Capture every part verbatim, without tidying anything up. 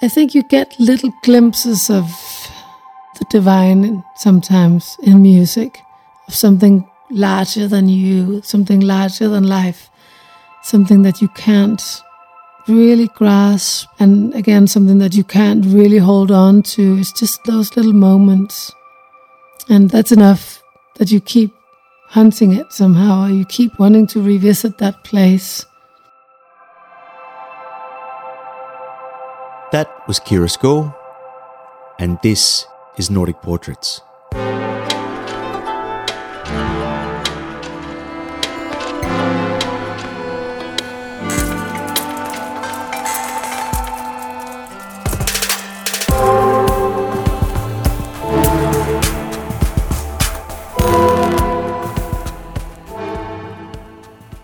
I think you get little glimpses of the divine sometimes in music, of something larger than you, something larger than life, something that you can't really grasp, and again, something that you can't really hold on to. It's just those little moments, and that's enough that you keep hunting it somehow, or you keep wanting to revisit that place. That was Kira Skov, and this is Nordic Portraits.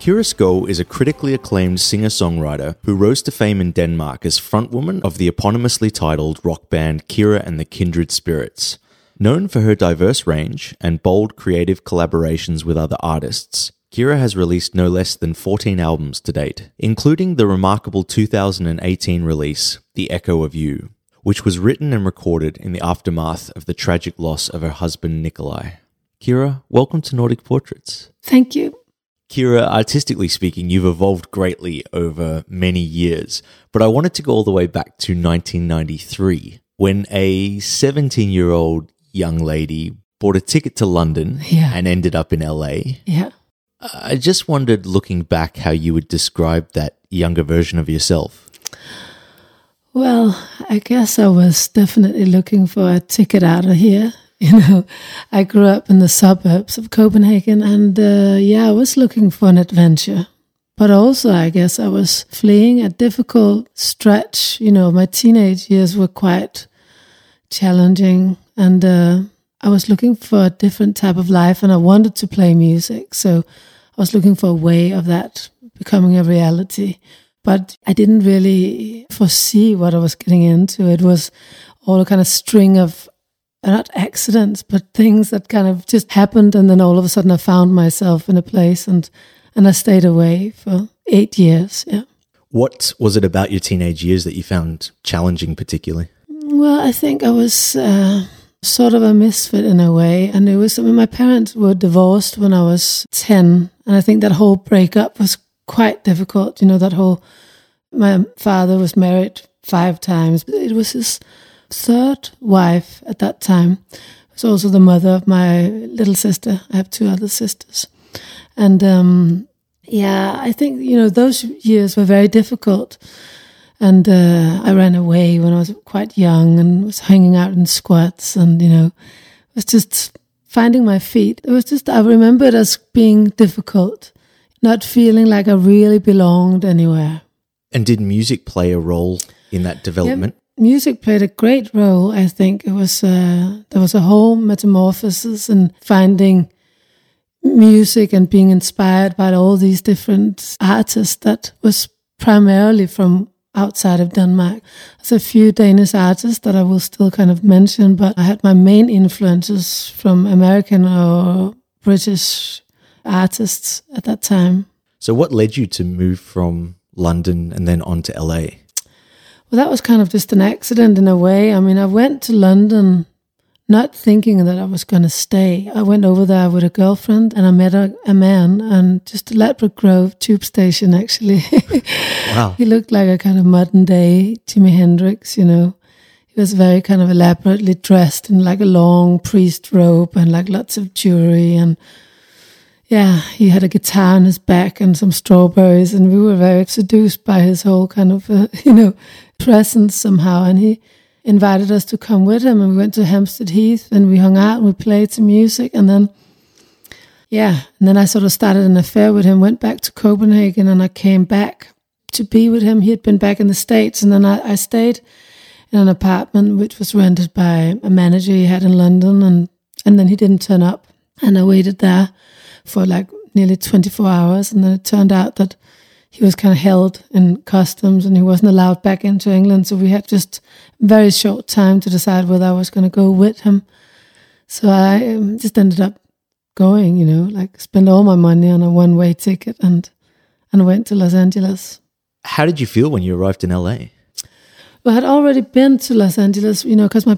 Kira Skov is a critically acclaimed singer-songwriter who rose to fame in Denmark as frontwoman of the eponymously titled rock band Kira and the Kindred Spirits. Known for her diverse range and bold creative collaborations with other artists, Kira has released no less than fourteen albums to date, including the remarkable two thousand eighteen release, The Echo of You, which was written and recorded in the aftermath of the tragic loss of her husband Nikolai. Kira, welcome to Nordic Portraits. Thank you. Kira, artistically speaking, you've evolved greatly over many years, but I wanted to go all the way back to nineteen ninety-three, when a seventeen-year-old young lady bought a ticket to London yeah. and ended up in L A. Yeah. I just wondered, looking back, how you would describe that younger version of yourself. Well, I guess I was definitely looking for a ticket out of here. You know, I grew up in the suburbs of Copenhagen, and uh, yeah, I was looking for an adventure. But also, I guess I was fleeing a difficult stretch. You know, my teenage years were quite challenging, and uh, I was looking for a different type of life, and I wanted to play music. So I was looking for a way of that becoming a reality. But I didn't really foresee what I was getting into. It was all a kind of string of not accidents, but things that kind of just happened, and then all of a sudden I found myself in a place, and, and I stayed away for eight years, yeah. What was it about your teenage years that you found challenging particularly? Well, I think I was uh, sort of a misfit in a way, and it was, I mean, my parents were divorced when I was ten, and I think that whole breakup was quite difficult, you know, that whole, my father was married five times. It was his third wife at that time. I was also the mother of my little sister. I have two other sisters. And um, yeah, I think, you know, those years were very difficult. And uh, I ran away when I was quite young and was hanging out in squats and, you know, was just finding my feet. It was just, I remember it as being difficult, not feeling like I really belonged anywhere. And did music play a role in that development? Yep. Music played a great role, I think. It was uh, there was a whole metamorphosis in finding music and being inspired by all these different artists that was primarily from outside of Denmark. There's a few Danish artists that I will still kind of mention, but I had my main influences from American or British artists at that time. So what led you to move from London and then on to L A? Well, that was kind of just an accident in a way. I mean, I went to London not thinking that I was going to stay. I went over there with a girlfriend, and I met a, a man on just Leopard Grove tube station, actually. Wow. He looked like a kind of modern-day Jimi Hendrix, you know. He was very kind of elaborately dressed in like a long priest robe and like lots of jewelry, and yeah, he had a guitar on his back and some strawberries, and we were very seduced by his whole kind of, uh, you know, presence somehow. And he invited us to come with him, and we went to Hampstead Heath, and we hung out, and we played some music, and then, yeah, and then I sort of started an affair with him, went back to Copenhagen, and I came back to be with him. He had been back in the States, and then I, I stayed in an apartment which was rented by a manager he had in London, and, and then he didn't turn up, and I waited there for like nearly twenty-four hours, and then it turned out that he was kind of held in customs and he wasn't allowed back into England, so we had just very short time to decide whether I was going to go with him. So I just ended up going, you know, like spent all my money on a one-way ticket and and went to Los Angeles. How did you feel when you arrived in L A? I had already been to Los Angeles, you know, because my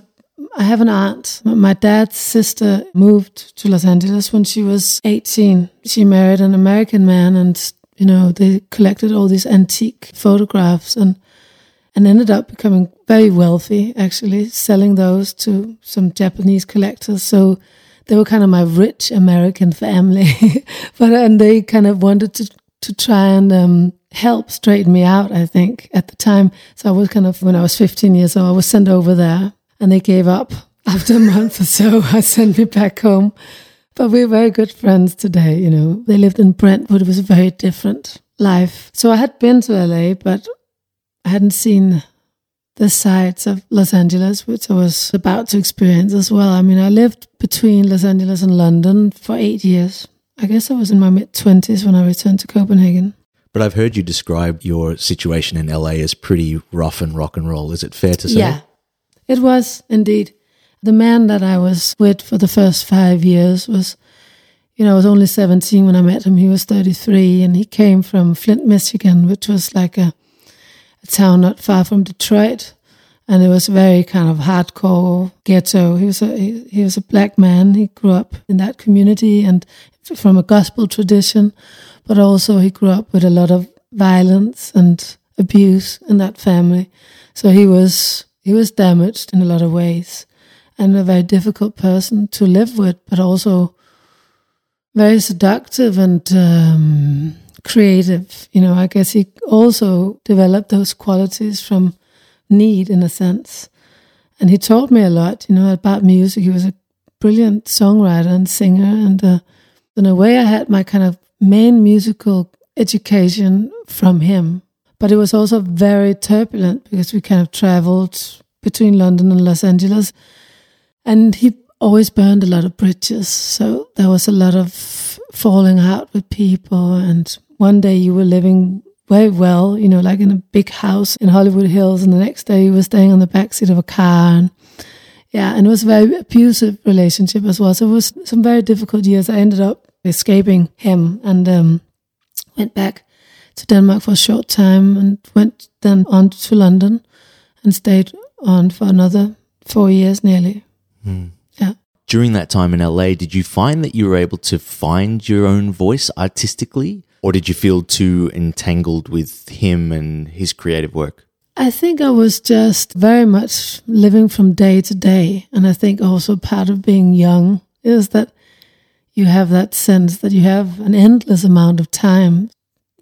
I have an aunt. My dad's sister moved to Los Angeles when she was eighteen. She married an American man, and you know, they collected all these antique photographs and and ended up becoming very wealthy, actually, selling those to some Japanese collectors. So they were kind of my rich American family. but And they kind of wanted to, to try and um, help straighten me out, I think, at the time. So I was kind of, when I was fifteen years old, I was sent over there. And they gave up after a month or so. I sent me back home. But we're very good friends today, you know. They lived in Brentwood. It was a very different life. So I had been to L A, but I hadn't seen the sides of Los Angeles, which I was about to experience as well. I mean, I lived between Los Angeles and London for eight years. I guess I was in my mid-twenties when I returned to Copenhagen. But I've heard you describe your situation in L A as pretty rough and rock and roll. Is it fair to say? Yeah. It was indeed. The man that I was with for the first five years was, you know, I was only seventeen when I met him. He was thirty-three, and he came from Flint, Michigan, which was like a, a town not far from Detroit. And it was very kind of hardcore ghetto. He was a, he, he was a black man. He grew up in that community and from a gospel tradition, but also he grew up with a lot of violence and abuse in that family. So he was... He was damaged in a lot of ways and a very difficult person to live with, but also very seductive and um, creative. You know, I guess he also developed those qualities from need, in a sense. And he taught me a lot, you know, about music. He was a brilliant songwriter and singer. And uh, in a way, I had my kind of main musical education from him. But it was also very turbulent because we kind of traveled between London and Los Angeles. And he always burned a lot of bridges. So there was a lot of falling out with people. And one day you were living very well, you know, like in a big house in Hollywood Hills. And the next day you were staying on the backseat of a car. And yeah, and it was a very abusive relationship as well. So it was some very difficult years. I ended up escaping him and um, went back to Denmark for a short time and went then on to London and stayed on for another four years nearly. Mm. Yeah. During that time in L A, did you find that you were able to find your own voice artistically, or did you feel too entangled with him and his creative work? I think I was just very much living from day to day, and I think also part of being young is that you have that sense that you have an endless amount of time.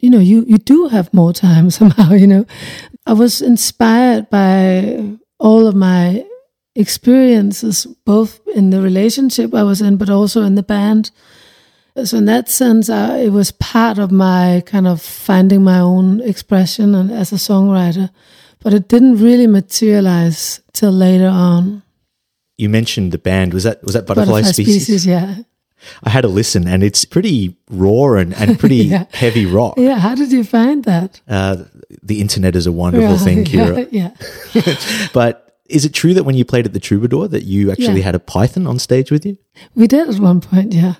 You know, you, you do have more time somehow, you know. I was inspired by all of my experiences, both in the relationship I was in, but also in the band. So in that sense, I, it was part of my kind of finding my own expression and as a songwriter. But it didn't really materialize till later on. You mentioned the band. Was that was that Butterfly, Butterfly Species? Species, yeah. I had a listen, and it's pretty raw and, and pretty yeah. heavy rock. Yeah, how did you find that? Uh, the internet is a wonderful right. thing, Kira. Yeah. yeah. But is it true that when you played at the Troubadour that you actually yeah. had a python on stage with you? We did at one point, yeah.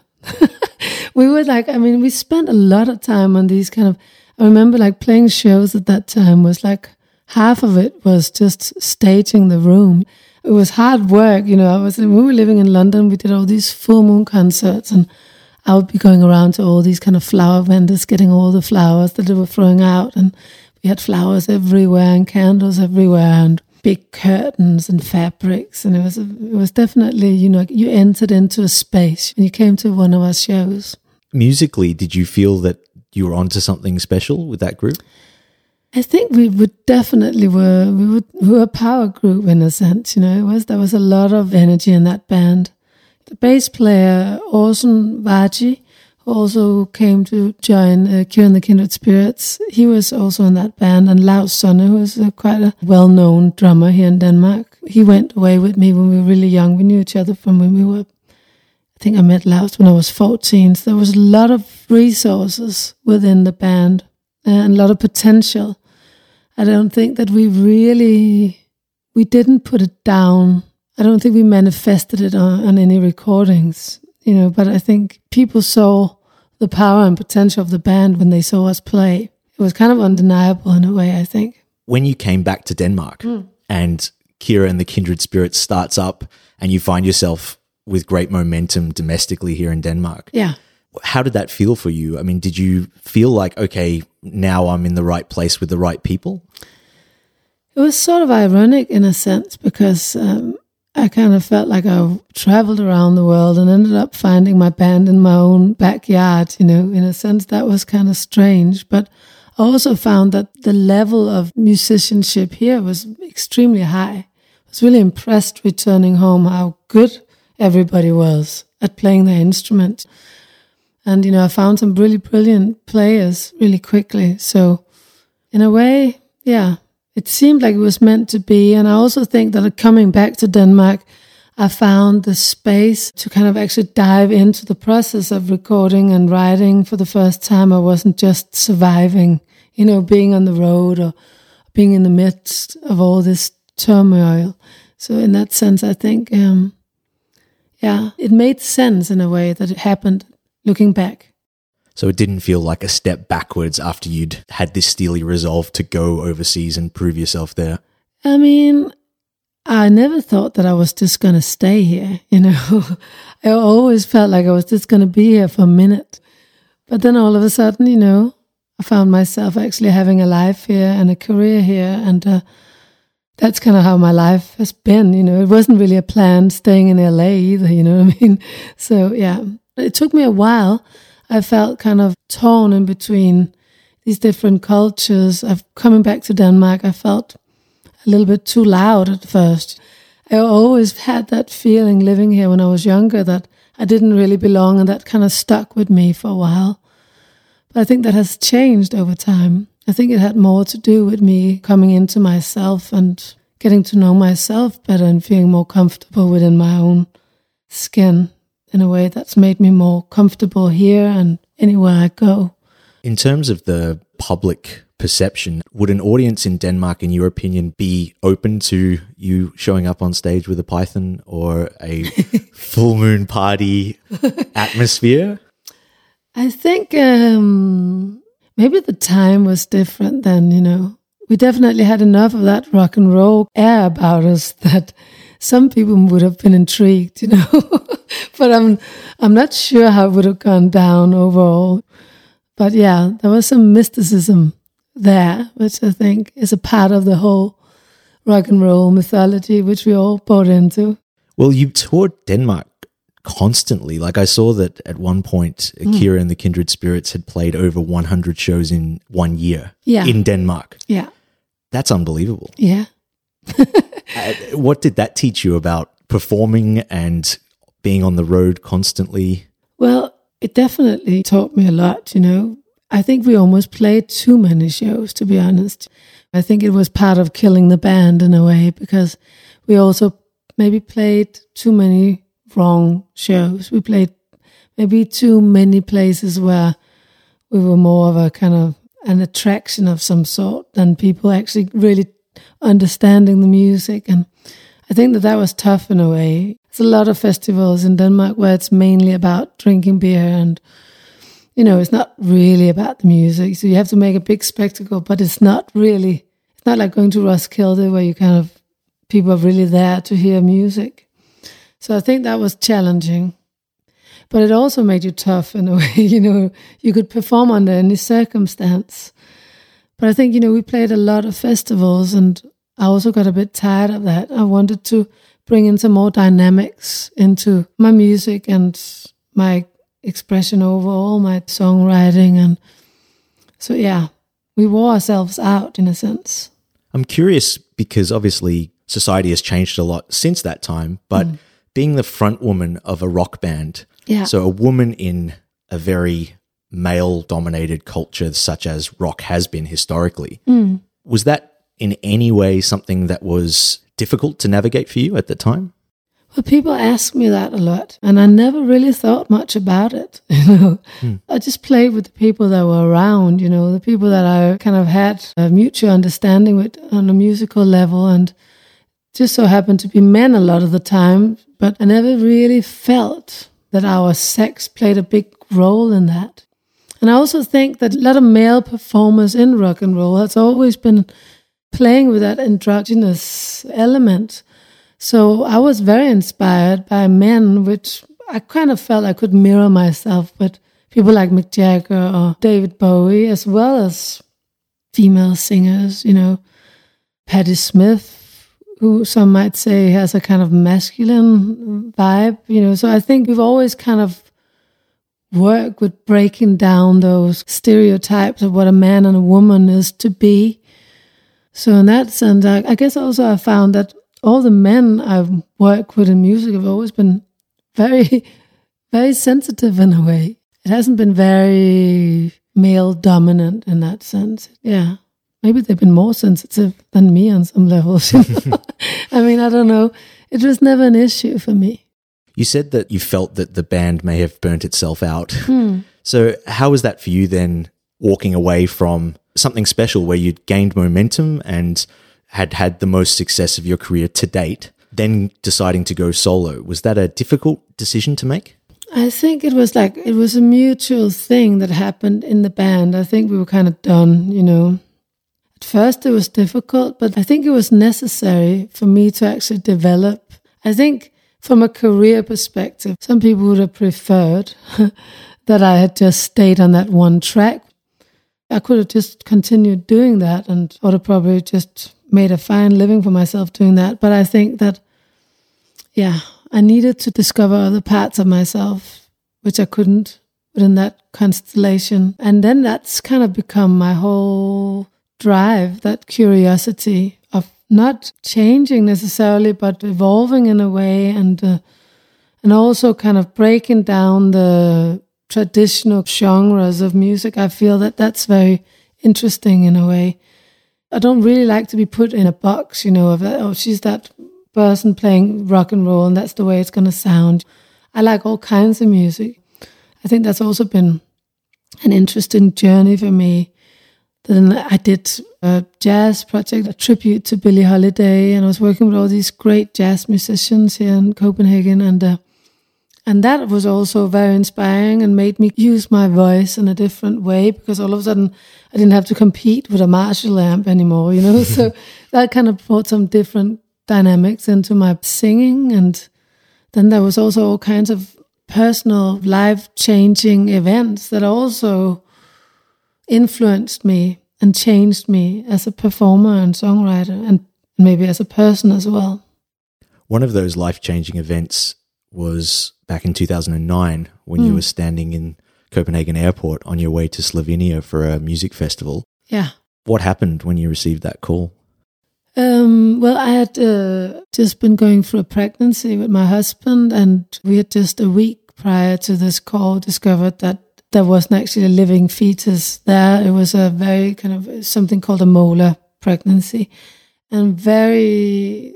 We were like, I mean, we spent a lot of time on these kind of, I remember like playing shows at that time was like half of it was just staging the room. It was hard work, you know. I was when we were living in London, we did all these full moon concerts, and I would be going around to all these kind of flower vendors, getting all the flowers that they were throwing out, and we had flowers everywhere and candles everywhere and big curtains and fabrics, and it was it was definitely, you know, you entered into a space when you came to one of our shows. Musically, did you feel that you were onto something special with that group? I think we would definitely were we would we were a power group in a sense, you know. It was there was a lot of energy in that band. The bass player Orson Vaji, who also came to join uh, Kira and the Kindred Spirits, he was also in that band, and Laust Sonne, who is uh, quite a well-known drummer here in Denmark, he went away with me when we were really young. We knew each other from when we were. I think I met Laust when I was fourteen. So there was a lot of resources within the band and a lot of potential. I don't think that we really, we didn't put it down. I don't think we manifested it on, on any recordings, you know, but I think people saw the power and potential of the band when they saw us play. It was kind of undeniable in a way, I think. When you came back to Denmark, mm. and Kira and the Kindred Spirits starts up and you find yourself with great momentum domestically here in Denmark. Yeah. How did that feel for you? I mean, did you feel like, okay, now I'm in the right place with the right people? It was sort of ironic in a sense because um, I kind of felt like I traveled around the world and ended up finding my band in my own backyard, you know, in a sense that was kind of strange. But I also found that the level of musicianship here was extremely high. I was really impressed returning home how good everybody was at playing their instrument. And, you know, I found some really brilliant players really quickly. So in a way, yeah, it seemed like it was meant to be. And I also think that coming back to Denmark, I found the space to kind of actually dive into the process of recording and writing for the first time. I wasn't just surviving, you know, being on the road or being in the midst of all this turmoil. So in that sense, I think, um, yeah, it made sense in a way that it happened. Looking back. So it didn't feel like a step backwards after you'd had this steely resolve to go overseas and prove yourself there? I mean, I never thought that I was just going to stay here, you know. I always felt like I was just going to be here for a minute. But then all of a sudden, you know, I found myself actually having a life here and a career here. And uh, that's kind of how my life has been, you know. It wasn't really a plan staying in L A either, you know what I mean? So, yeah. It took me a while. I felt kind of torn in between these different cultures. I've coming back to Denmark, I felt a little bit too loud at first. I always had that feeling living here when I was younger that I didn't really belong, and that kind of stuck with me for a while. But I think that has changed over time. I think it had more to do with me coming into myself and getting to know myself better and feeling more comfortable within my own skin. In a way that's made me more comfortable here and anywhere I go. In terms of the public perception, would an audience in Denmark, in your opinion, be open to you showing up on stage with a python or a full moon party atmosphere? I think um, maybe the time was different then, you know. We definitely had enough of that rock and roll air about us that some people would have been intrigued, you know, but I'm I'm not sure how it would have gone down overall. But yeah, there was some mysticism there, which I think is a part of the whole rock and roll mythology, which we all bought into. Well, you toured Denmark constantly. Like I saw that at one point, mm. Kira and the Kindred Spirits had played over one hundred shows in one year yeah. in Denmark. Yeah. That's unbelievable. Yeah. uh, what did that teach you about performing and being on the road constantly? Well, it definitely taught me a lot, you know. I think we almost played too many shows, to be honest. I think it was part of killing the band in a way because we also maybe played too many wrong shows. We played maybe too many places where we were more of a kind of an attraction of some sort than people actually really understanding the music, and I think that that was tough in a way. There's a lot of festivals in Denmark where it's mainly about drinking beer and, you know, it's not really about the music, so you have to make a big spectacle, but it's not really, it's not like going to Roskilde where you kind of, people are really there to hear music. So I think that was challenging, but it also made you tough in a way, you know, you could perform under any circumstance. But I think, you know, we played a lot of festivals and I also got a bit tired of that. I wanted to bring in some more dynamics into my music and my expression overall, my songwriting. And so, yeah, we wore ourselves out in a sense. I'm curious because obviously society has changed a lot since that time, but mm. being the front woman of a rock band, yeah. so a woman in a very male-dominated culture such as rock has been historically. Mm. Was that in any way something that was difficult to navigate for you at the time? Well, people ask me that a lot, and I never really thought much about it. You know, mm. I just played with the people that were around, you know, the people that I kind of had a mutual understanding with on a musical level, and just so happened to be men a lot of the time, but I never really felt that our sex played a big role in that. And I also think that a lot of male performers in rock and roll has always been playing with that androgynous element. So I was very inspired by men, which I kind of felt I could mirror myself with, people like Mick Jagger or David Bowie, as well as female singers, you know, Patti Smith, who some might say has a kind of masculine vibe, you know. So I think we've always kind of worked with breaking down those stereotypes of what a man and a woman is to be. So in that sense, I, I guess also I found that all the men I've worked with in music have always been very, very sensitive in a way. It hasn't been very male dominant in that sense. Yeah. Maybe they've been more sensitive than me on some levels. You know? I mean, I don't know. It was never an issue for me. You said that you felt that the band may have burnt itself out. Hmm. So how was that for you then, walking away from something special where you'd gained momentum and had had the most success of your career to date, then deciding to go solo? Was that a difficult decision to make? I think it was like, it was a mutual thing that happened in the band. I think we were kind of done, you know. At first it was difficult, but I think it was necessary for me to actually develop. I think from a career perspective, some people would have preferred that I had just stayed on that one track. I could have just continued doing that and would have probably just made a fine living for myself doing that. But I think that, yeah, I needed to discover other parts of myself, which I couldn't within that constellation. And then that's kind of become my whole drive, that curiosity of not changing necessarily, but evolving in a way, and uh, and also kind of breaking down the traditional genres of music. I feel that that's very interesting in a way. I don't really like to be put in a box, you know, of, oh, she's that person playing rock and roll and that's the way it's going to sound. I like all kinds of music. I think that's also been an interesting journey for me. Then I did a jazz project, a tribute to Billie Holiday, and I was working with all these great jazz musicians here in Copenhagen, and uh, and that was also very inspiring and made me use my voice in a different way, because all of a sudden I didn't have to compete with a Marshall amp anymore, you know. So that kind of brought some different dynamics into my singing, and then there was also all kinds of personal, life-changing events that also influenced me and changed me as a performer and songwriter, and maybe as a person as well. One of those life-changing events was back in two thousand nine when mm. you were standing in Copenhagen airport on your way to Slovenia for a music festival. Yeah. What happened when you received that call? Um, well, I had uh, just been going through a pregnancy with my husband, and we had just a week prior to this call discovered that there wasn't actually a living fetus there. It was a very kind of something called a molar pregnancy. And very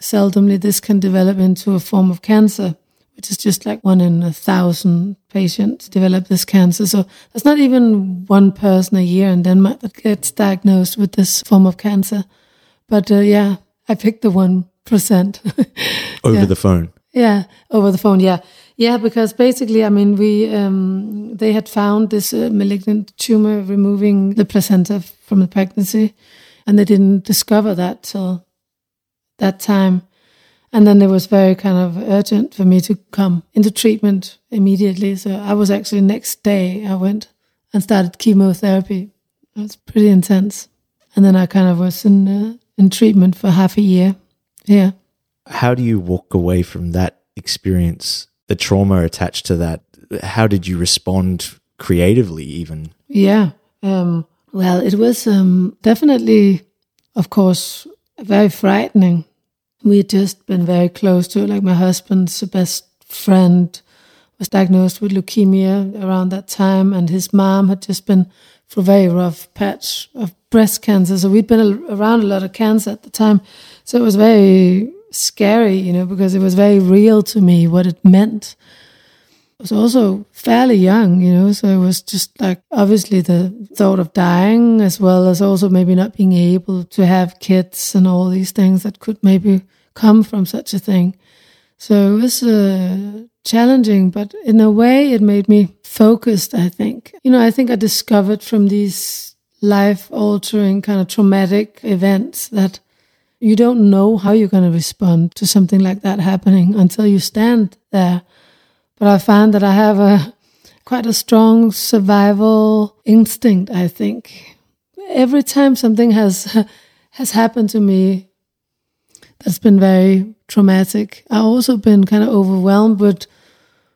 seldomly this can develop into a form of cancer, which is just like one in a thousand patients develop this cancer. So there's not even one person a year in Denmark that gets diagnosed with this form of cancer. But uh, yeah, I picked the one percent. Over yeah. the phone. Yeah, over the phone, yeah. Yeah, because basically, I mean, we um, they had found this uh, malignant tumor removing the placenta from the pregnancy, and they didn't discover that till that time. And then it was very kind of urgent for me to come into treatment immediately. So I was actually next day I went and started chemotherapy. It was pretty intense. And then I kind of was in uh, in treatment for half a year. Yeah. How do you walk away from that experience, the trauma attached to that? How did you respond creatively even? Yeah. Um, well, it was um, definitely, of course, very frightening. We had just been very close to it. Like my husband's best friend was diagnosed with leukemia around that time, and his mom had just been through a very rough patch of breast cancer. So we'd been around a lot of cancer at the time. So it was very scary, you know, because it was very real to me what it meant. I was also fairly young, you know, so it was just like obviously the thought of dying, as well as also maybe not being able to have kids and all these things that could maybe come from such a thing. So it was uh, challenging, but in a way it made me focused, I think. You know, I think I discovered from these life-altering kind of traumatic events that you don't know how you're going to respond to something like that happening until you stand there. But I find that I have a quite a strong survival instinct, I think. Every time something has has happened to me that's been very traumatic, I've also been kind of overwhelmed with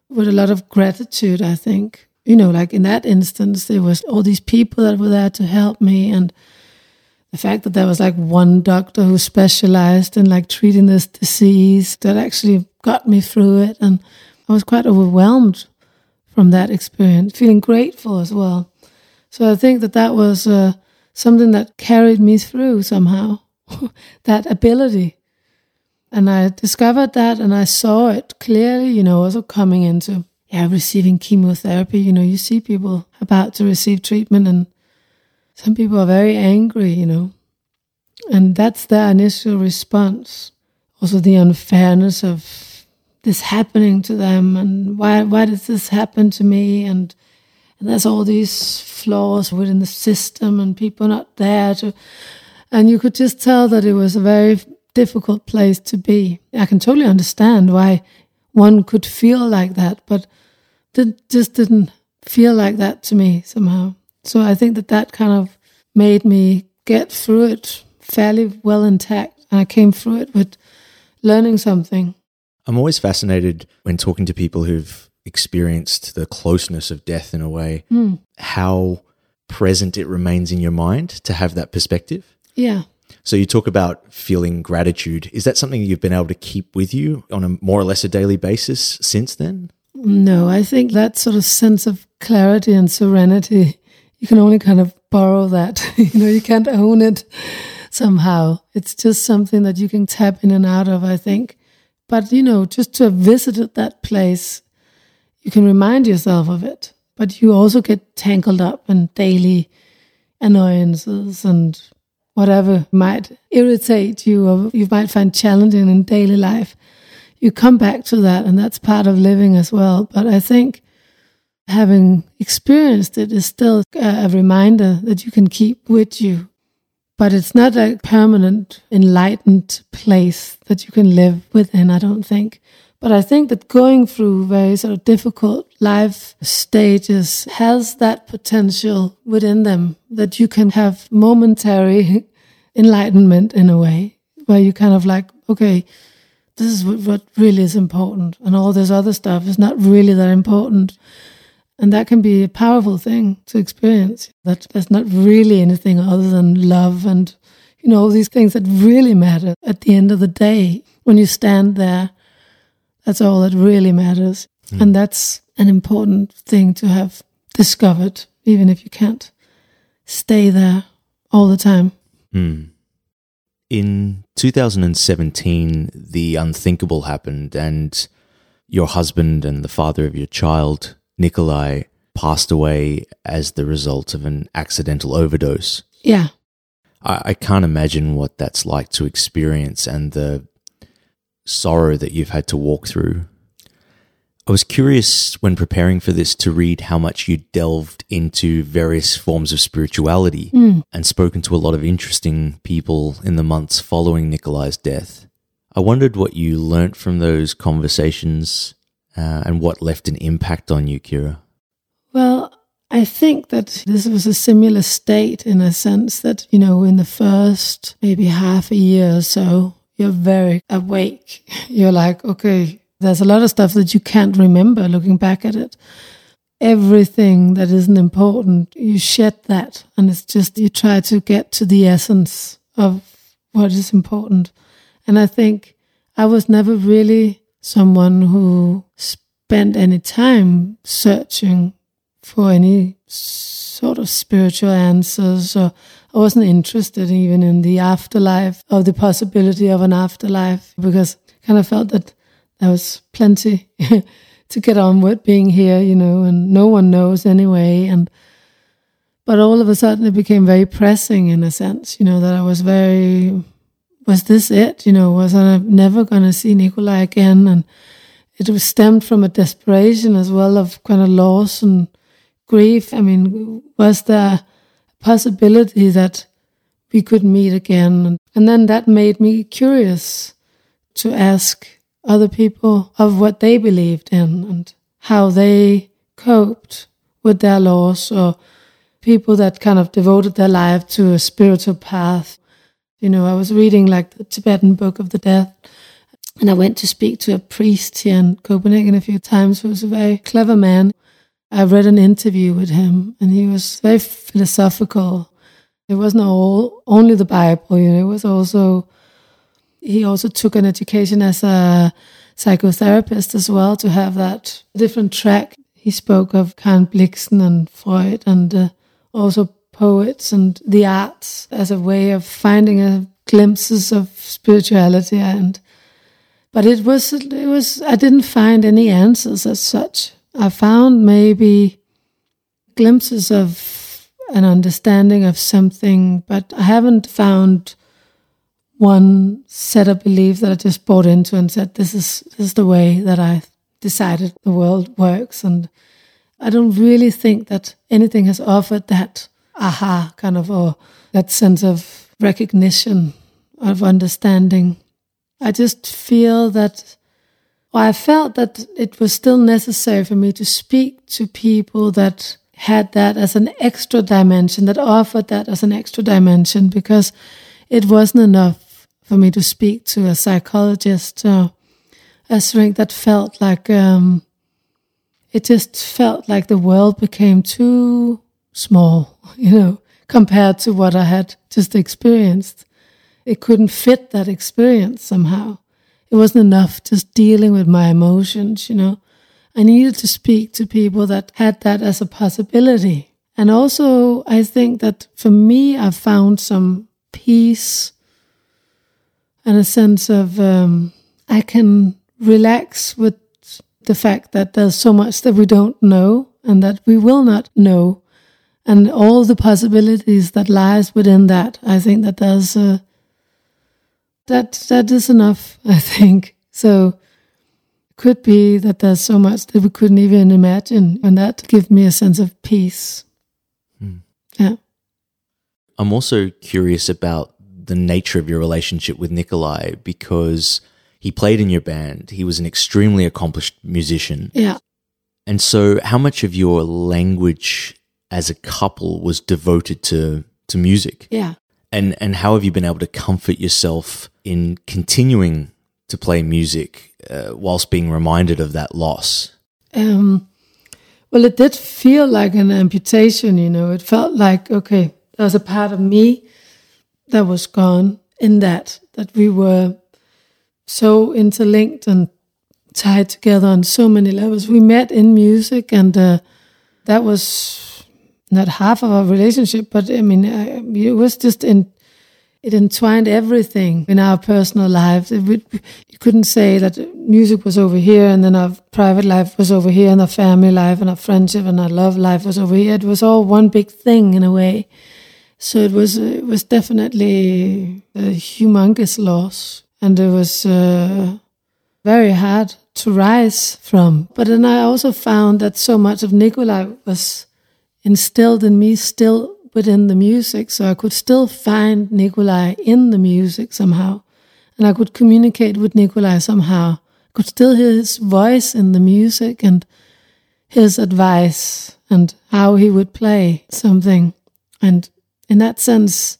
with a lot of gratitude, I think. You know, like in that instance, there was all these people that were there to help me, and the fact that there was like one doctor who specialized in like treating this disease that actually got me through it. And I was quite overwhelmed from that experience, feeling grateful as well. So I think that that was uh, something that carried me through somehow, that ability. And I discovered that and I saw it clearly, you know, also coming into yeah, receiving chemotherapy. You know, you see people about to receive treatment and some people are very angry, you know, and that's their initial response. Also the unfairness of this happening to them, and why why does this happen to me? And, and there's all these flaws within the system and people not there to, and you could just tell that it was a very difficult place to be. I can totally understand why one could feel like that, but it just didn't feel like that to me somehow. So I think that that kind of made me get through it fairly well intact. And I came through it with learning something. I'm always fascinated when talking to people who've experienced the closeness of death in a way, mm. how present it remains in your mind to have that perspective. Yeah. So you talk about feeling gratitude. Is that something you've been able to keep with you on a more or less a daily basis since then? No, I think that sort of sense of clarity and serenity, you can only kind of borrow that. You know, you can't own it somehow. It's just something that you can tap in and out of, I think. But, you know, just to have visited that place, you can remind yourself of it. But you also get tangled up in daily annoyances and whatever might irritate you or you might find challenging in daily life. You come back to that, and that's part of living as well. But I think having experienced it is still a reminder that you can keep with you. But it's not a permanent, enlightened place that you can live within, I don't think. But I think that going through very sort of difficult life stages has that potential within them, that you can have momentary enlightenment in a way, where you kind of like, okay, this is what really is important, and all this other stuff is not really that important. And that can be a powerful thing to experience, that there's not really anything other than love and, you know, all these things that really matter at the end of the day. When you stand there, that's all that really matters. Mm. And that's an important thing to have discovered, even if you can't stay there all the time. Mm. In two thousand seventeen, the unthinkable happened, and your husband and the father of your child, Nikolai, passed away as the result of an accidental overdose. Yeah. I, I can't imagine what that's like to experience and the sorrow that you've had to walk through. I was curious when preparing for this to read how much you delved into various forms of spirituality mm. and spoken to a lot of interesting people in the months following Nikolai's death. I wondered what you learnt from those conversations Uh, and what left an impact on you, Kira? Well, I think that this was a similar state in a sense that, you know, in the first maybe half a year or so, you're very awake. You're like, okay, there's a lot of stuff that you can't remember looking back at it. Everything that isn't important, you shed that. And it's just you try to get to the essence of what is important. And I think I was never really someone who spent any time searching for any sort of spiritual answers, or I wasn't interested even in the afterlife or the possibility of an afterlife, because I kind of felt that there was plenty to get on with being here, you know, and no one knows anyway. And but all of a sudden it became very pressing in a sense, you know, that I was very... was this it? You know, was I never going to see Nikolai again? And it was stemmed from a desperation as well of kind of loss and grief. I mean, was there a possibility that we could meet again. And then that made me curious to ask other people of what they believed in and how they coped with their loss, or people that kind of devoted their life to a spiritual path. You know, I was reading like the Tibetan Book of the Dead, and I went to speak to a priest here in Copenhagen a few times who was a very clever man. I read an interview with him, and he was very philosophical. It wasn't all only the Bible, you know. It was also he also took an education as a psychotherapist as well, to have that different track. He spoke of Kant, Blixen, and Freud, and uh, also poets and the arts as a way of finding a glimpses of spirituality. And but it was it was I didn't find any answers as such. I found maybe glimpses of an understanding of something, but I haven't found one set of beliefs that I just bought into and said, this is this is the way that I decided the world works. And I don't really think that anything has offered that aha kind of, or that sense of recognition, of understanding. I just feel that, or I felt that it was still necessary for me to speak to people that had that as an extra dimension, that offered that as an extra dimension, because it wasn't enough for me to speak to a psychologist or a shrink. That felt like, um, it just felt like the world became too small, you know, compared to what I had just experienced. It couldn't fit that experience somehow. It wasn't enough just dealing with my emotions, you know. I needed to speak to people that had that as a possibility. And also, I think that for me, I found some peace and a sense of um, I can relax with the fact that there's so much that we don't know and that we will not know, and all the possibilities that lies within that. I think that there's a That that is enough, I think. So it could be that there's so much that we couldn't even imagine, and that gives me a sense of peace. Mm. Yeah. I'm also curious about the nature of your relationship with Nikolai, because he played in your band. He was an extremely accomplished musician. Yeah. And so how much of your language as a couple was devoted to, to music? Yeah. And and how have you been able to comfort yourself in continuing to play music uh, whilst being reminded of that loss? Um, well, it did feel like an amputation, you know. It felt like, okay, there was a part of me that was gone in that, that we were so interlinked and tied together on so many levels. We met in music, and uh, that was... not half of our relationship, but I mean, I, it was just in, it entwined everything in our personal lives. It would, you couldn't say that music was over here, and then our private life was over here, and our family life, and our friendship, and our love life was over here. It was all one big thing in a way. So it was, it was definitely a humongous loss, and it was uh, very hard to rise from. But then I also found that so much of Nikolai was instilled in me still within the music, so I could still find Nikolai in the music somehow, and I could communicate with Nikolai somehow. I could still hear his voice in the music and his advice and how he would play something, and in that sense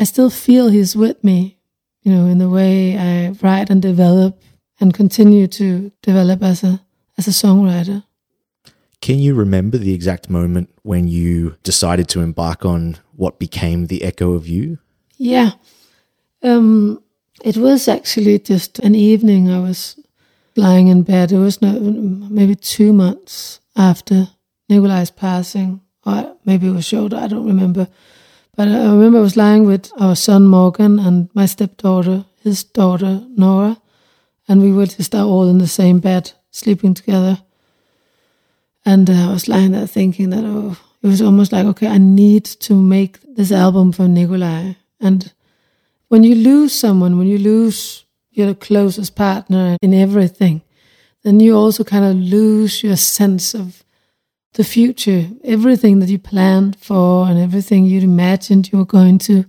I still feel he's with me, you know, in the way I write and develop and continue to develop as a as a songwriter. Can you remember the exact moment when you decided to embark on what became The Echo of You? Yeah. Um, it was actually just an evening. I was lying in bed. It was no, maybe two months after Nikolai's passing, or maybe it was shorter, I don't remember. But I remember I was lying with our son Morgan and my stepdaughter, his daughter Nora, and we were just all in the same bed, sleeping together. And uh, I was lying there thinking that, oh, it was almost like, okay, I need to make this album for Nikolai. And when you lose someone, when you lose your closest partner in everything, then you also kind of lose your sense of the future, everything that you planned for and everything you imagined you were going to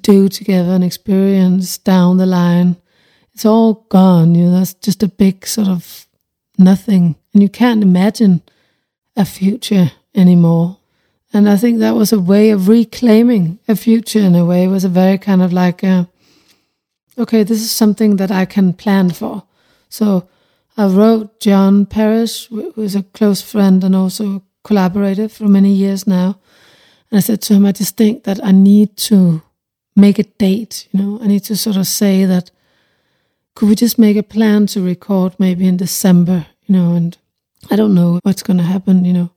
do together and experience down the line, it's all gone. You know, that's just a big sort of nothing. And you can't imagine a future anymore. And I think that was a way of reclaiming a future in a way. It was a very kind of like, a, okay, this is something that I can plan for. So I wrote John Parrish, who is a close friend and also a collaborator for many years now. And I said to him, I just think that I need to make a date, you know, I need to sort of say that, could we just make a plan to record maybe in December, you know, and I don't know what's going to happen, you know,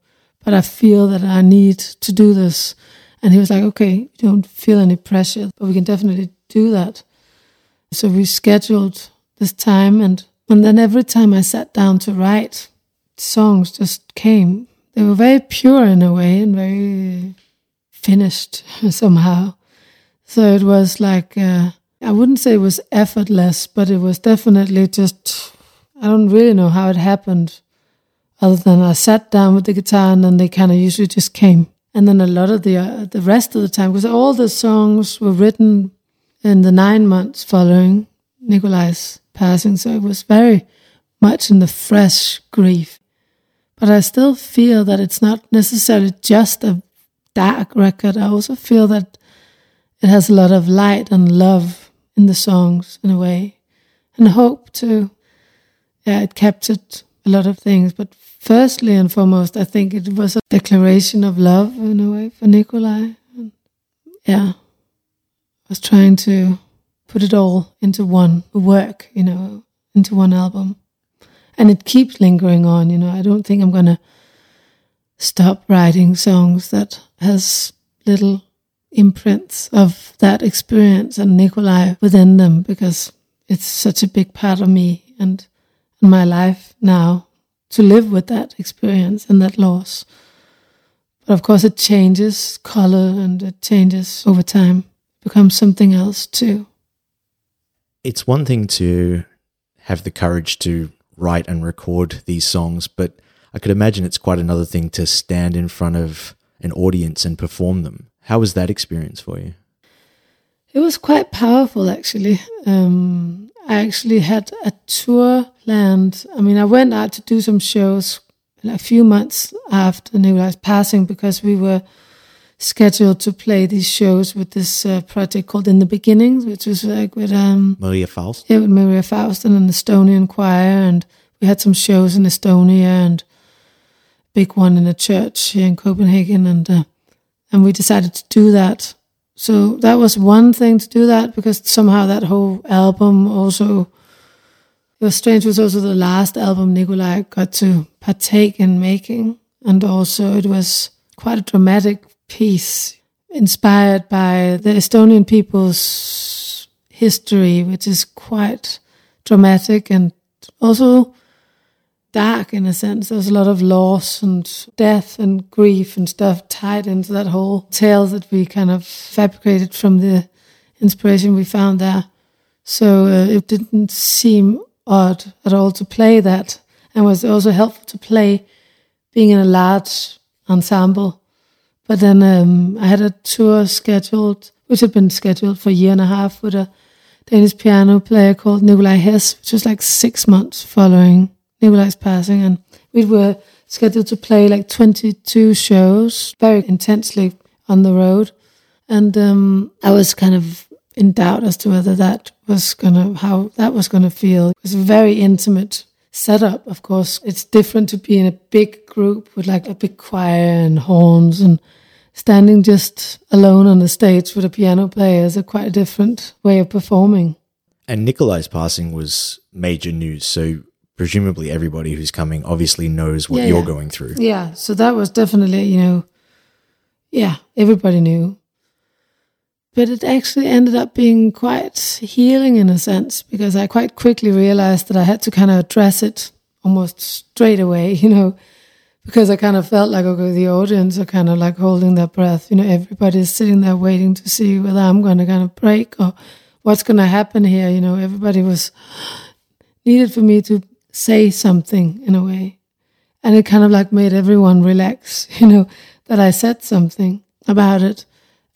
but I feel that I need to do this. And he was like, okay, you don't feel any pressure, but we can definitely do that. So we scheduled this time, and, and then every time I sat down to write, songs just came. They were very pure in a way and very finished somehow. So it was like, uh, I wouldn't say it was effortless, but it was definitely just, I don't really know how it happened. Other than I sat down with the guitar, and then they kind of usually just came. And then a lot of the uh, the rest of the time, because all the songs were written in the nine months following Nikolai's passing, so it was very much in the fresh grief. But I still feel that it's not necessarily just a dark record. I also feel that it has a lot of light and love in the songs in a way, and hope too. Yeah, it captured a lot of things, but firstly and foremost, I think it was a declaration of love in a way for Nikolai. And yeah, I was trying to put it all into one work, you know, into one album. And it keeps lingering on, you know. I don't think I'm going to stop writing songs that has little imprints of that experience and Nikolai within them, because it's such a big part of me and my life now, to live with that experience and that loss. But of course it changes color and it changes over time, it becomes something else too. It's one thing to have the courage to write and record these songs, but I could imagine it's quite another thing to stand in front of an audience and perform them. How was that experience for you? It was quite powerful, actually. Um, I actually had a tour planned. I mean, I went out to do some shows a few months after Nikolai's passing, because we were scheduled to play these shows with this uh, project called In the Beginnings, which was like with... Um, Maria Faust. Yeah, with Maria Faust and an Estonian choir. And we had some shows in Estonia and a big one in a church here in Copenhagen. And, uh, and we decided to do that. So that was one thing to do that, because somehow that whole album also, it was strange, it was also the last album Nikolai got to partake in making. And also it was quite a dramatic piece inspired by the Estonian people's history, which is quite dramatic and also dark in a sense. There was a lot of loss and death and grief and stuff tied into that whole tale that we kind of fabricated from the inspiration we found there. So uh, it didn't seem odd at all to play that, and was also helpful to play being in a large ensemble. But then um, I had a tour scheduled, which had been scheduled for a year and a half, with a Danish piano player called Nikolai Hess, which was like six months following Nikolai's passing, and we were scheduled to play like twenty-two shows very intensely on the road. And um, I was kind of in doubt as to whether that was gonna, how that was gonna feel. It was a very intimate setup, of course. It's different to be in a big group with like a big choir and horns, and standing just alone on the stage with a piano player is a quite different way of performing. And Nikolai's passing was major news, so presumably everybody who's coming obviously knows what yeah, you're yeah. going through. Yeah, so that was definitely, you know, yeah, everybody knew. But it actually ended up being quite healing in a sense, because I quite quickly realized that I had to kind of address it almost straight away, you know, because I kind of felt like, okay, the audience are kind of like holding their breath. You know, everybody's sitting there waiting to see whether I'm going to kind of break or what's going to happen here. You know, everybody was needed for me to say something in a way. And it kind of like made everyone relax, you know, that I said something about it.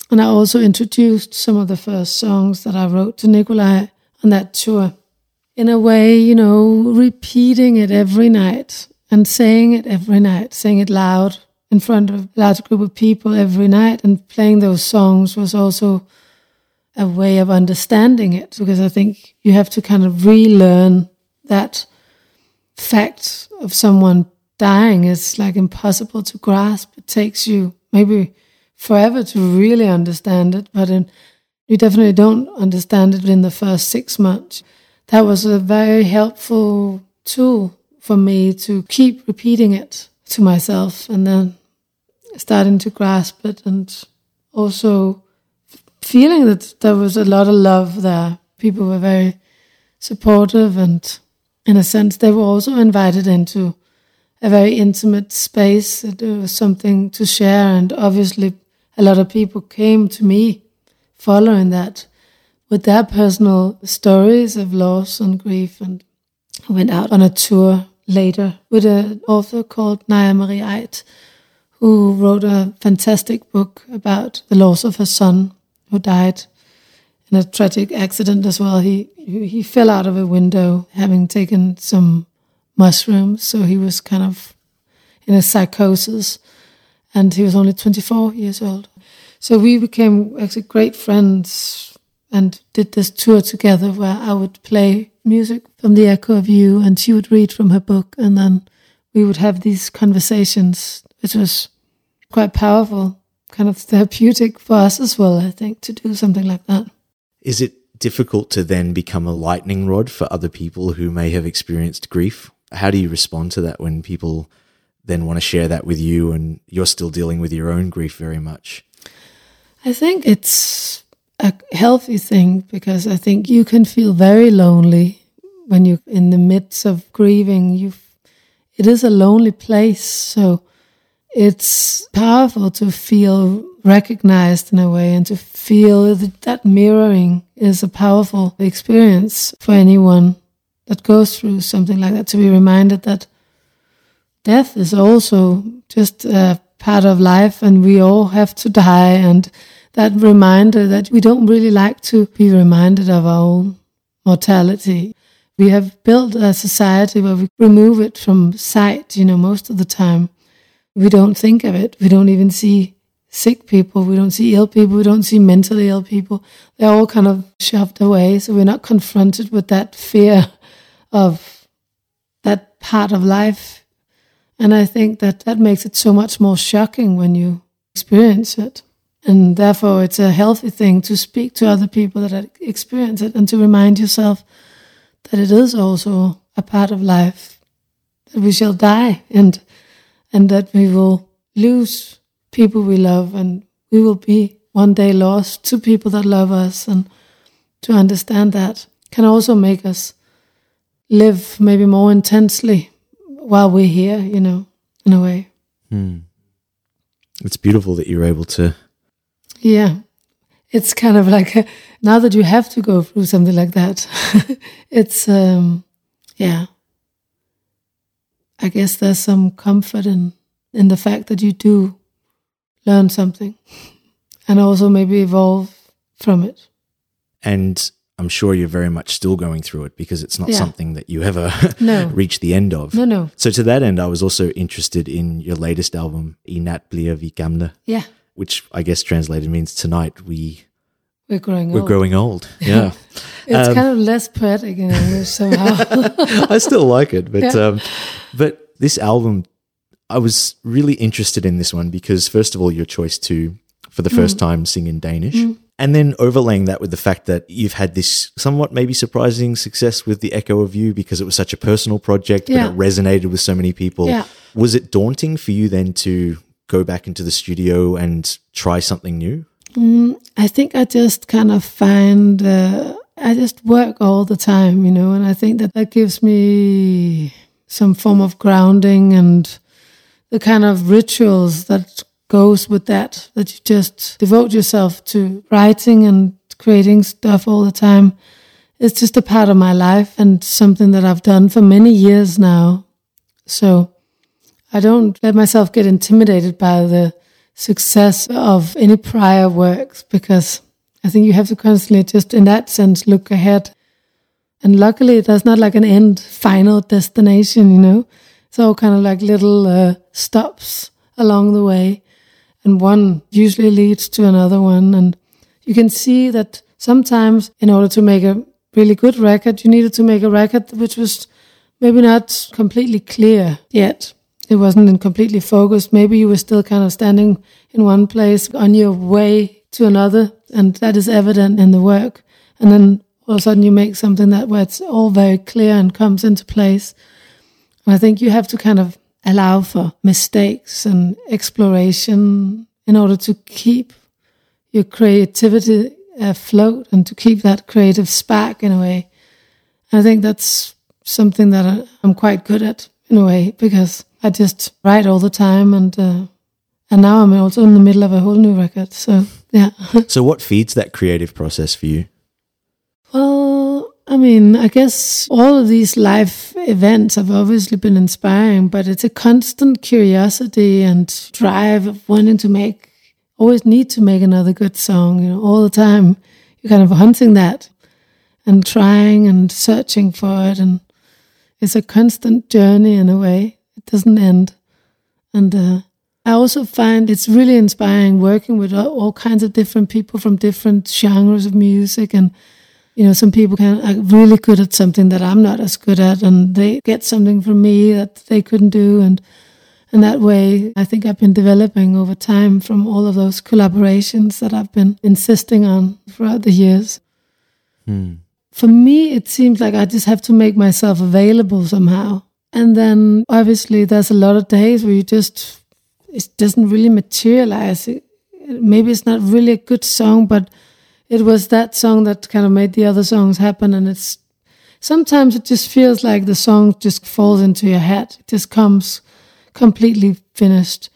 And I also introduced some of the first songs that I wrote to Nikolai on that tour. In a way, you know, repeating it every night and saying it every night, saying it loud in front of a large group of people every night, and playing those songs was also a way of understanding it, because I think you have to kind of relearn that fact of someone dying is like impossible to grasp. It takes you maybe forever to really understand it, but in, you definitely don't understand it in the first six months. That was a very helpful tool for me to keep repeating it to myself, and then starting to grasp it, and also feeling that there was a lot of love there. People were very supportive, and in a sense they were also invited into a very intimate space. It was something to share, and obviously a lot of people came to me following that with their personal stories of loss and grief. And I went out on a tour later with an author called Naja Marie Aidt, who wrote a fantastic book about the loss of her son, who died in a tragic accident as well. He he fell out of a window, having taken some mushrooms, so he was kind of in a psychosis, and he was only twenty-four years old. So we became actually great friends and did this tour together where I would play music from The Echo of You, and she would read from her book, and then we would have these conversations. It was quite powerful, kind of therapeutic for us as well, I think, to do something like that. Is it difficult to then become a lightning rod for other people who may have experienced grief? How do you respond to that when people then want to share that with you, and you're still dealing with your own grief very much? I think it's a healthy thing, because I think you can feel very lonely when you're in the midst of grieving. You, it is a lonely place, so it's powerful to feel recognized in a way, and to feel that, that mirroring is a powerful experience for anyone that goes through something like that, to be reminded that death is also just a part of life, and we all have to die, and that reminder that we don't really like to be reminded of our own mortality. We have built a society where we remove it from sight, you know, most of the time. We don't think of it. We don't even see sick people. We don't see ill people. We don't see mentally ill people. They're all kind of shoved away, so we're not confronted with that fear of that part of life. And I think that that makes it so much more shocking when you experience it. And therefore, it's a healthy thing to speak to other people that experience it, and to remind yourself that it is also a part of life, that we shall die, and and that we will lose people we love, and we will be one day lost to people that love us. And to understand that can also make us live maybe more intensely while we're here, you know, in a way. Mm. It's beautiful that you're able to... Yeah, it's kind of like, a, now that you have to go through something like that, it's, um, yeah, I guess there's some comfort in, in the fact that you do learn something, and also maybe evolve from it. And I'm sure you're very much still going through it, because it's not yeah. something that you ever no. reach the end of. No, no. So to that end, I was also interested in your latest album, I Nat bliver vi gamle. Yeah. Which I guess translated means tonight we, we're growing we're old. growing old. Yeah. It's um, kind of less poetic in English somehow. I still like it. But, yeah. um, but this album, I was really interested in this one because, first of all, your choice to, for the first mm. time, sing in Danish. Mm. And then overlaying that with the fact that you've had this somewhat maybe surprising success with The Echo of You, because it was such a personal project, yeah. but it resonated with so many people. Yeah. Was it daunting for you then to go back into the studio and try something new? Mm, I think I just kind of find, uh, I just work all the time, you know, and I think that that gives me some form of grounding, and the kind of rituals that goes with that, that you just devote yourself to writing and creating stuff all the time. It's just a part of my life, and something that I've done for many years now. So I don't let myself get intimidated by the success of any prior works, because I think you have to constantly just in that sense look ahead. And luckily there's not like an end final destination, you know. It's all kind of like little uh, stops along the way. And one usually leads to another one. And you can see that sometimes in order to make a really good record, you needed to make a record which was maybe not completely clear yet. It wasn't completely focused. Maybe you were still kind of standing in one place on your way to another, and that is evident in the work. And then all of a sudden you make something that where it's all very clear and comes into place. And I think you have to kind of allow for mistakes and exploration in order to keep your creativity afloat and to keep that creative spark in a way. And I think that's something that I, I'm quite good at in a way, because I just write all the time, and uh, and now I'm also in the middle of a whole new record. So, yeah. So what feeds that creative process for you? Well, I mean, I guess all of these life events have obviously been inspiring, but it's a constant curiosity and drive of wanting to make, always need to make another good song, you know, all the time. You're kind of hunting that and trying and searching for it, and it's a constant journey in a way. It doesn't end. And uh, I also find it's really inspiring working with all, all kinds of different people from different genres of music. And, you know, some people can, are really good at something that I'm not as good at, and they get something from me that they couldn't do. And in that way, I think I've been developing over time from all of those collaborations that I've been insisting on throughout the years. Mm. For me, it seems like I just have to make myself available somehow. And then obviously there's a lot of days where you just, it doesn't really materialize. It, maybe it's not really a good song, but it was that song that kind of made the other songs happen. And it's, sometimes it just feels like the song just falls into your head. It just comes completely finished.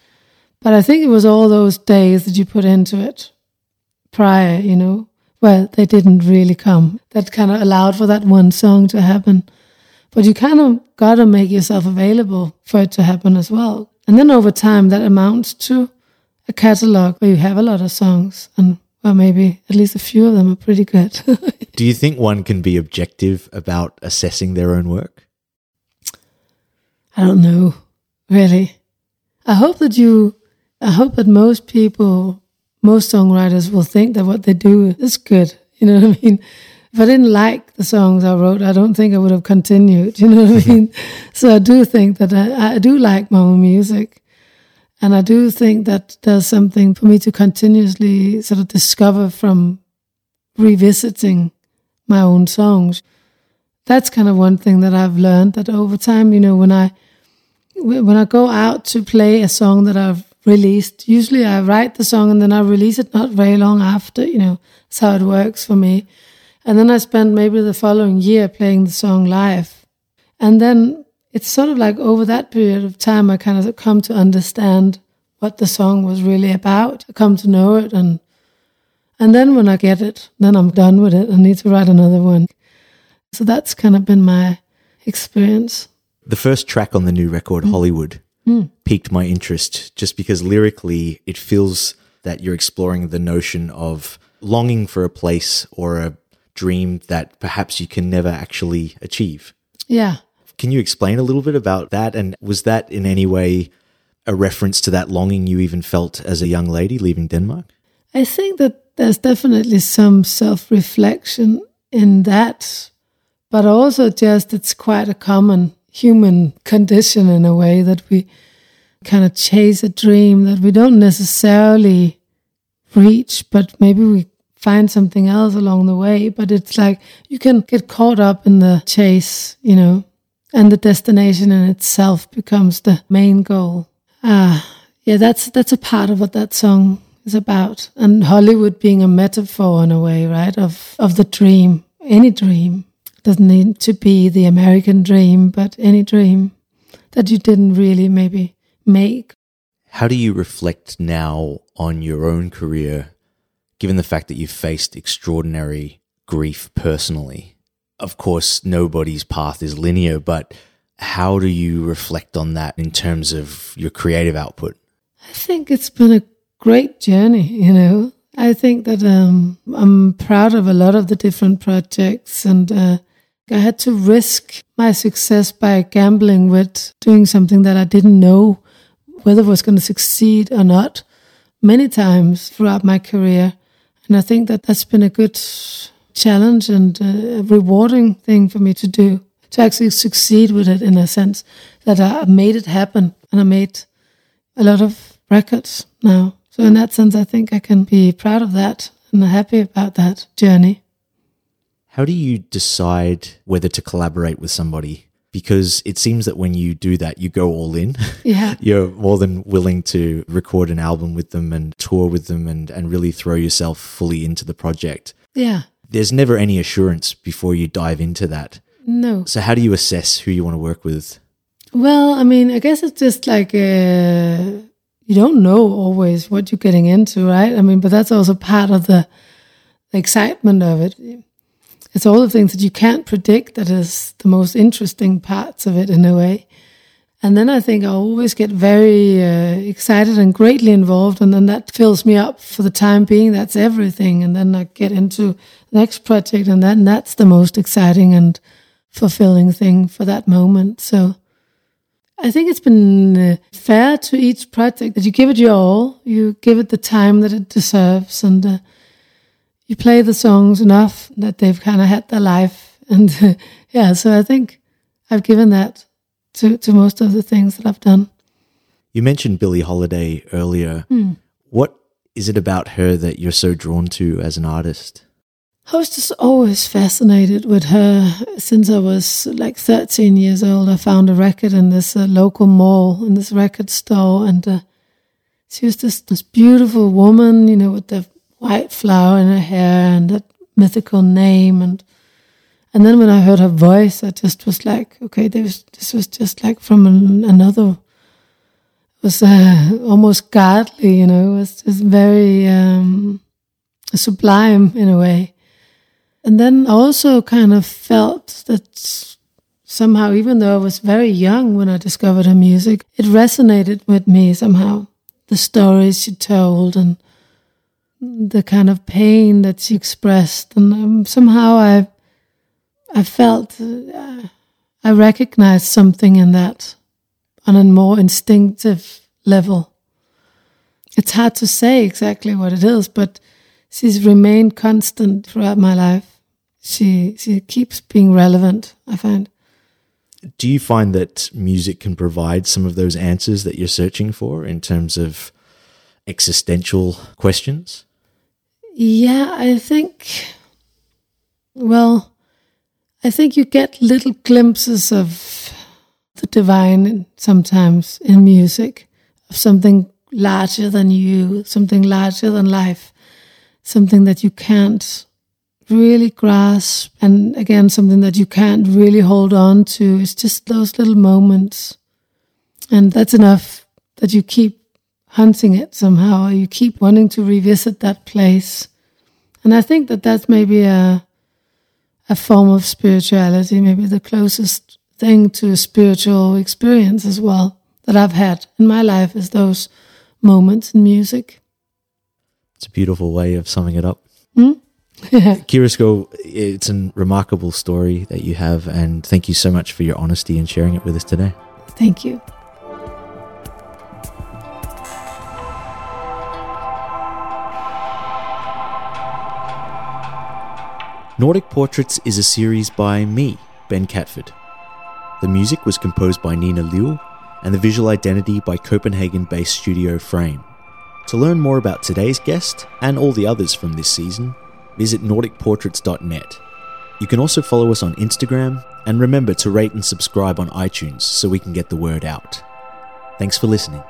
But I think it was all those days that you put into it prior, you know, where they didn't really come. That kind of allowed for that one song to happen. But you kind of got to make yourself available for it to happen as well. And then over time, that amounts to a catalogue where you have a lot of songs, and well, maybe at least a few of them are pretty good. Do you think one can be objective about assessing their own work? I don't know, really. I hope that you, I hope that most people, most songwriters will think that what they do is good. You know what I mean? If I didn't like the songs I wrote, I don't think I would have continued, you know what I mean? So I do think that I, I do like my own music. And I do think that there's something for me to continuously sort of discover from revisiting my own songs. That's kind of one thing that I've learned, that over time, you know, when I when I go out to play a song that I've released, usually I write the song and then I release it not very long after, you know. That's how it works for me. And then I spent maybe the following year playing the song live. And then it's sort of like over that period of time, I kind of come to understand what the song was really about. I come to know it. And and then when I get it, then I'm done with it. I need to write another one. So that's kind of been my experience. The first track on the new record, mm. Hollywood, mm. piqued my interest just because lyrically it feels that you're exploring the notion of longing for a place or a dream that perhaps you can never actually achieve. Yeah. Can you explain a little bit about that? And was that in any way a reference to that longing you even felt as a young lady leaving Denmark? I think that there's definitely some self-reflection in that, but also just it's quite a common human condition in a way that we kind of chase a dream that we don't necessarily reach, but maybe we find something else along the way. But it's like you can get caught up in the chase, you know, and the destination in itself becomes the main goal. Ah, yeah, that's that's a part of what that song is about. And Hollywood being a metaphor in a way, right, of, of the dream, any dream. It doesn't need to be the American dream, but any dream that you didn't really maybe make. How do you reflect now on your own career, given the fact that you've faced extraordinary grief personally? Of course, nobody's path is linear, but how do you reflect on that in terms of your creative output? I think it's been a great journey, you know. I think that um, I'm proud of a lot of the different projects, and uh, I had to risk my success by gambling with doing something that I didn't know whether it was going to succeed or not many times throughout my career. And I think that that's been a good challenge and a rewarding thing for me to do, to actually succeed with it, in a sense that I made it happen, and I made a lot of records now. So in that sense, I think I can be proud of that and happy about that journey. How do you decide whether to collaborate with somebody? Because it seems that when you do that, you go all in. Yeah. You're more than willing to record an album with them and tour with them and, and really throw yourself fully into the project. Yeah. There's never any assurance before you dive into that. No. So how do you assess who you want to work with? Well, I mean, I guess it's just like... Uh... You don't know always what you're getting into, right? I mean, but that's also part of the, the excitement of it. It's all the things that you can't predict that is the most interesting parts of it, in a way. And then I think I always get very uh, excited and greatly involved, and then that fills me up for the time being. That's everything. And then I get into the next project, and then that's the most exciting and fulfilling thing for that moment. So... I think it's been fair to each project that you give it your all, you give it the time that it deserves, and uh, you play the songs enough that they've kind of had their life. And uh, yeah, so I think I've given that to, to most of the things that I've done. You mentioned Billie Holiday earlier. Hmm. What is it about her that you're so drawn to as an artist? I was just always fascinated with her. Since I was like thirteen years old, I found a record in this uh, local mall, in this record store, and uh, she was just this beautiful woman, you know, with the white flower in her hair and that mythical name. And and then when I heard her voice, I just was like, okay, this, this was just like from an, another, it was uh, almost godly, you know, it was just very um, sublime in a way. And then I also kind of felt that somehow, even though I was very young when I discovered her music, it resonated with me somehow. The stories she told and the kind of pain that she expressed. And um, somehow I I felt, uh, I recognized something in that on a more instinctive level. It's hard to say exactly what it is, but she's remained constant throughout my life. She she keeps being relevant, I find. Do you find that music can provide some of those answers that you're searching for in terms of existential questions? Yeah, I think, well, I think you get little glimpses of the divine sometimes in music, of something larger than you, something larger than life. Something that you can't really grasp, and again, something that you can't really hold on to. It's just those little moments, and that's enough that you keep hunting it somehow, or you keep wanting to revisit that place. And I think that that's maybe a, a form of spirituality, maybe the closest thing to a spiritual experience as well that I've had in my life is those moments in music. It's a beautiful way of summing it up. Mm? Yeah. Kira Skov, it's a remarkable story that you have, and thank you so much for your honesty and sharing it with us today. Thank you. Nordic Portraits is a series by me, Ben Catford. The music was composed by Nina Liu, and the visual identity by Copenhagen-based studio Frame. To learn more about today's guest, and all the others from this season, visit nordic portraits dot net. You can also follow us on Instagram, and remember to rate and subscribe on iTunes so we can get the word out. Thanks for listening.